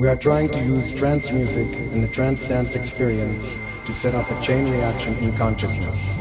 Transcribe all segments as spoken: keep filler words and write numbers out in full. We are trying to use trance music and the trance dance experience to set up a chain reaction in consciousness.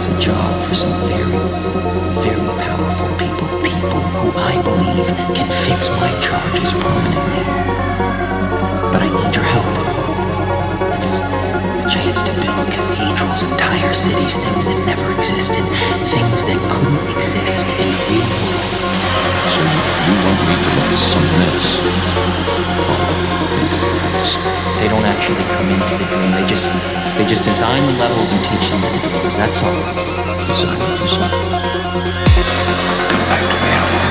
it's a job for some very, very powerful people, people who I believe can fix my charges permanently. But I need your help. It's the chance to build cathedrals, entire cities, things that never existed, things that couldn't exist in the real world. So you want me to let someone else follow into their dreams? They don't actually come into the dream. They just they just design the levels and teach them the dreams. That's all. Design it yourself. Come back to reality.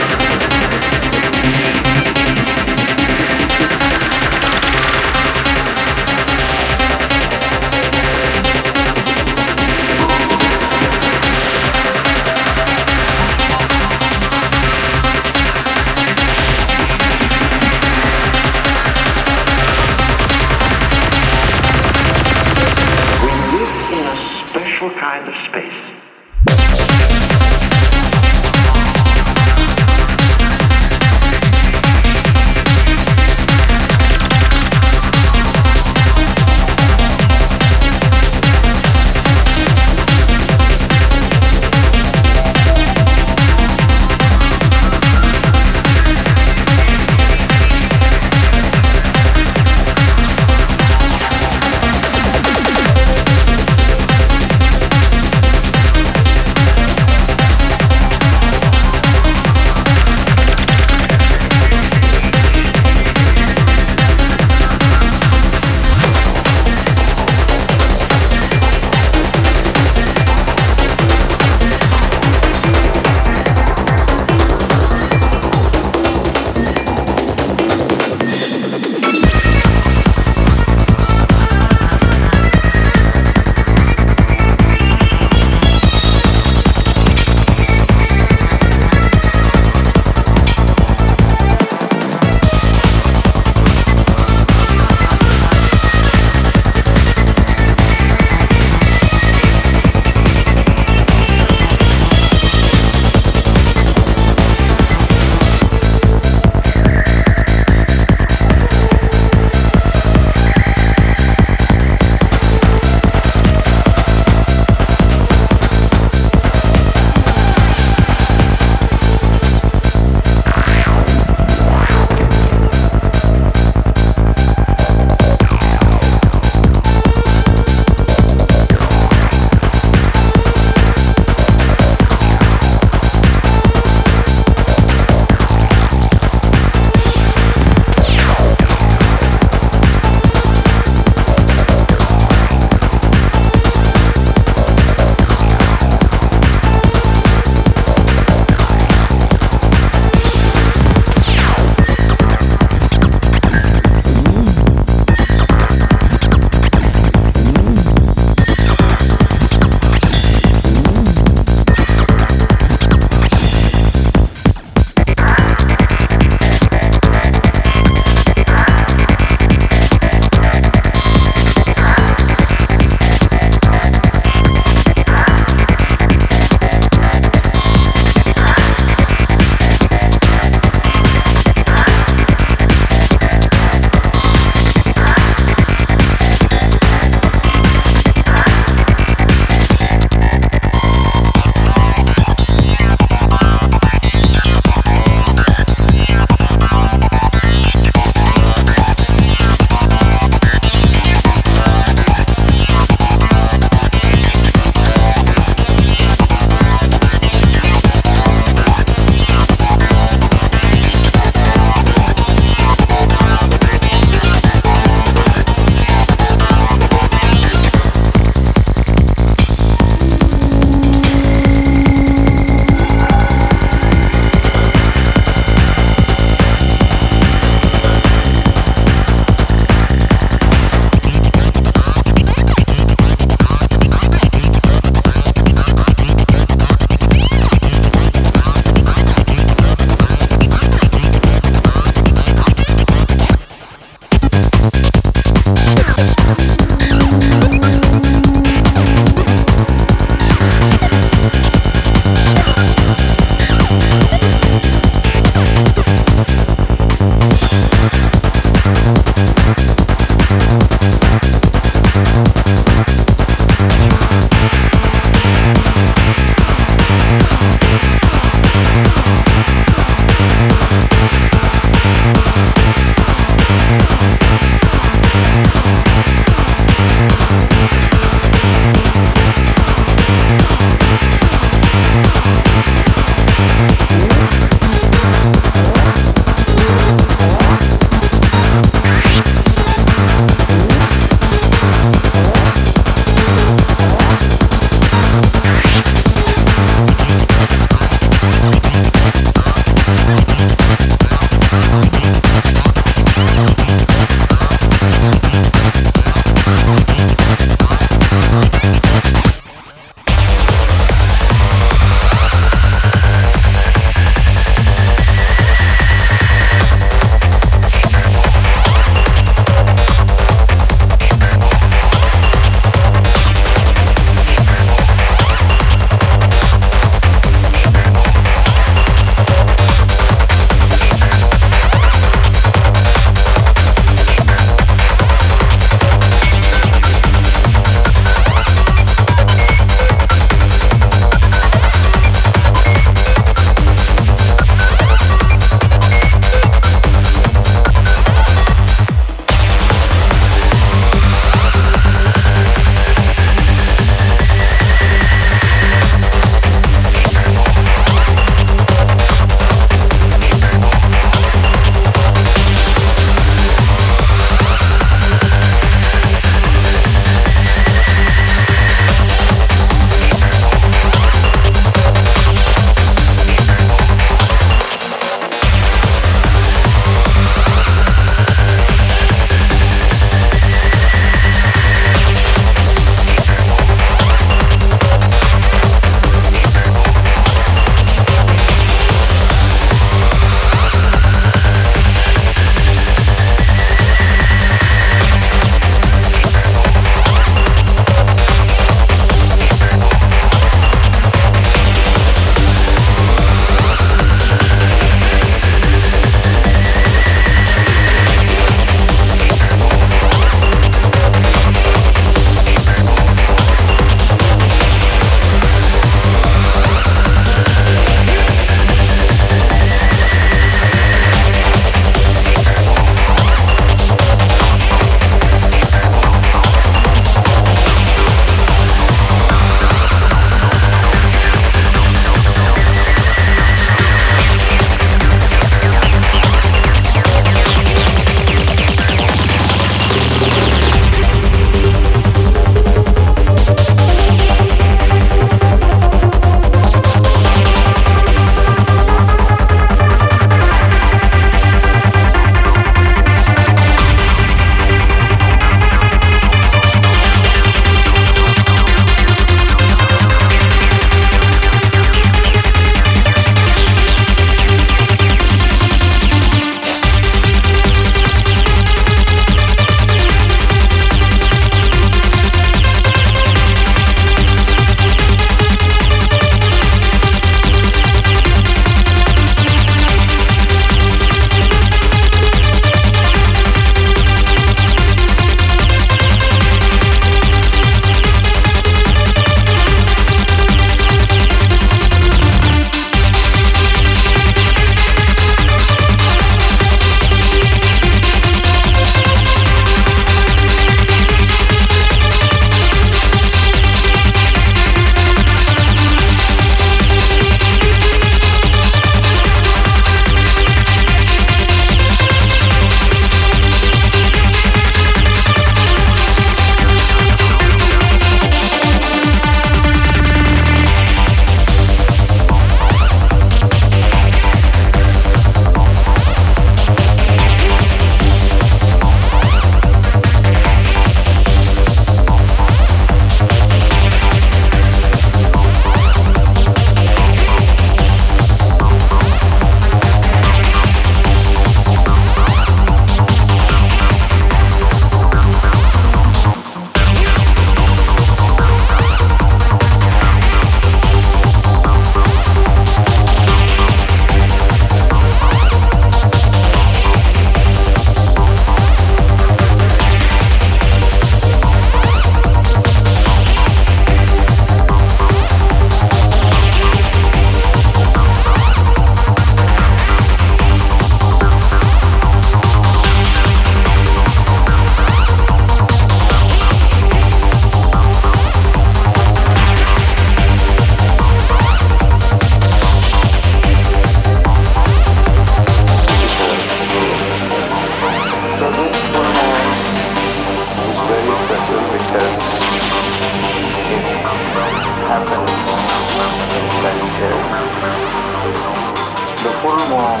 full moon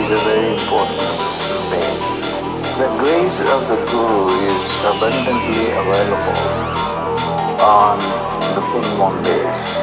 is a very important thing. The grace of the Guru is abundantly available on the full moon days.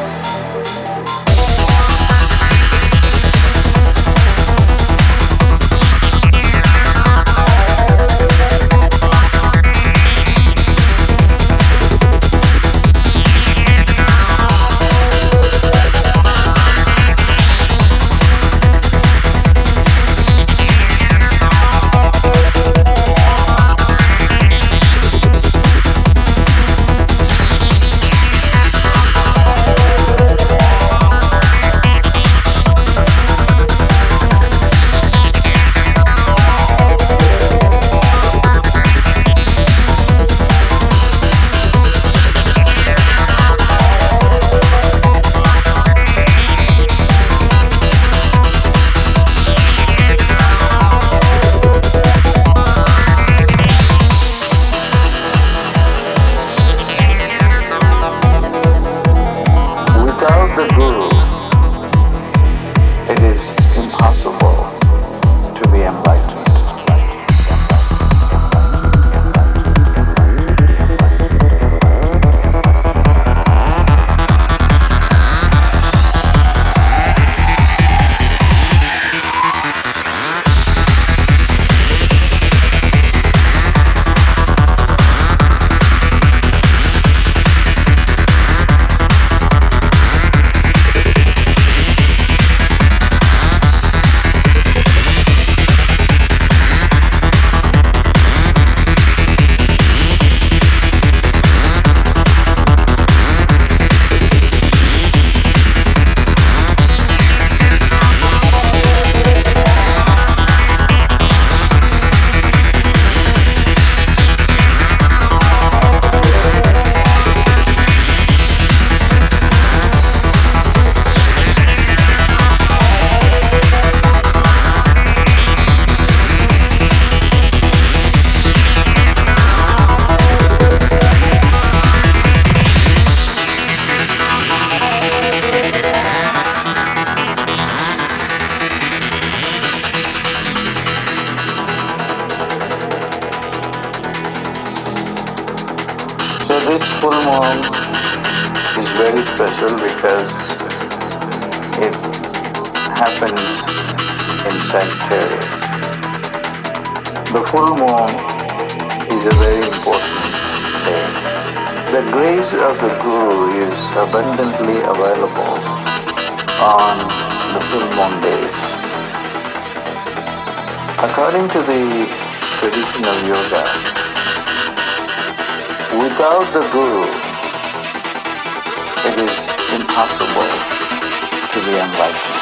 This full moon is very special because it happens in Sagittarius. The full moon is a very important day. The grace of the Guru is abundantly available on the full moon days. According to the traditional yoga, without the Guru, it is impossible to be enlightened.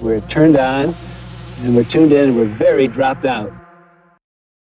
We're turned on, and we're tuned in, and we're very dropped out.